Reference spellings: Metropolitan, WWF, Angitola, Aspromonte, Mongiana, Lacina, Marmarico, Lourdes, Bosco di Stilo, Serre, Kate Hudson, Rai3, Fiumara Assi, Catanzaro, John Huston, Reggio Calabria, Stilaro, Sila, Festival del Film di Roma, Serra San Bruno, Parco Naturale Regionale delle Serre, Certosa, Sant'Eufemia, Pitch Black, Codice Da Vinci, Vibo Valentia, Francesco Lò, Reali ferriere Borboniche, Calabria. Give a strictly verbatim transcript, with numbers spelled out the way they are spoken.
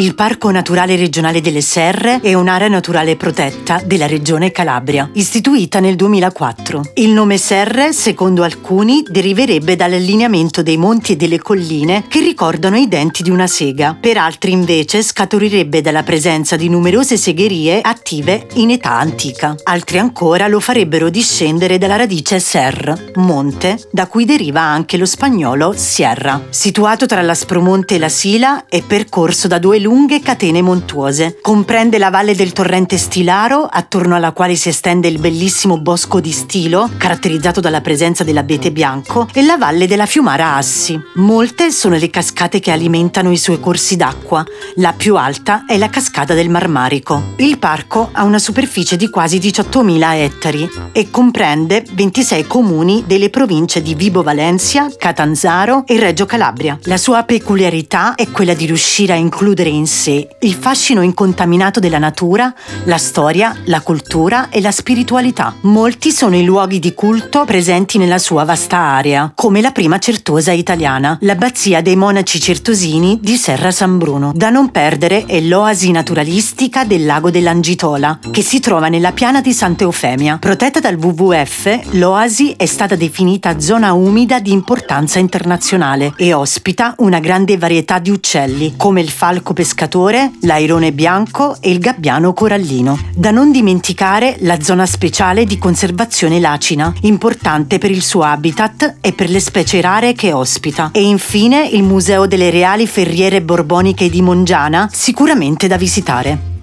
Il Parco Naturale Regionale delle Serre è un'area naturale protetta della Regione Calabria, istituita nel duemilaquattro. Il nome Serre, secondo alcuni, deriverebbe dall'allineamento dei monti e delle colline che ricordano i denti di una sega. Per altri, invece, scaturirebbe dalla presenza di numerose segherie attive in età antica. Altri ancora lo farebbero discendere dalla radice ser, monte, da cui deriva anche lo spagnolo sierra. Situato tra l'Aspromonte e la Sila, è percorso da due lunghe catene montuose. Comprende la valle del torrente Stilaro, attorno alla quale si estende il bellissimo Bosco di Stilo, caratterizzato dalla presenza dell'abete bianco, e la valle della Fiumara Assi. Molte sono le cascate che alimentano i suoi corsi d'acqua. La più alta è la cascata del Marmarico. Il parco ha una superficie di quasi diciottomila ettari e comprende ventisei comuni delle province di Vibo Valentia, Catanzaro e Reggio Calabria. La sua peculiarità è quella di riuscire a includere in sé il fascino incontaminato della natura, la storia, la cultura e la spiritualità. Molti sono i luoghi di culto presenti nella sua vasta area, come la prima Certosa italiana, l'abbazia dei monaci certosini di Serra San Bruno. Da non perdere è l'oasi naturalistica del lago dell'Angitola, che si trova nella piana di Sant'Eufemia. Protetta dal W W F, l'oasi è stata definita zona umida di importanza internazionale e ospita una grande varietà di uccelli, come il falco pescatore, l'airone bianco e il gabbiano corallino. Da non dimenticare la zona speciale di conservazione Lacina, importante per il suo habitat e per le specie rare che ospita. E infine il Museo delle Reali Ferriere Borboniche di Mongiana, sicuramente da visitare.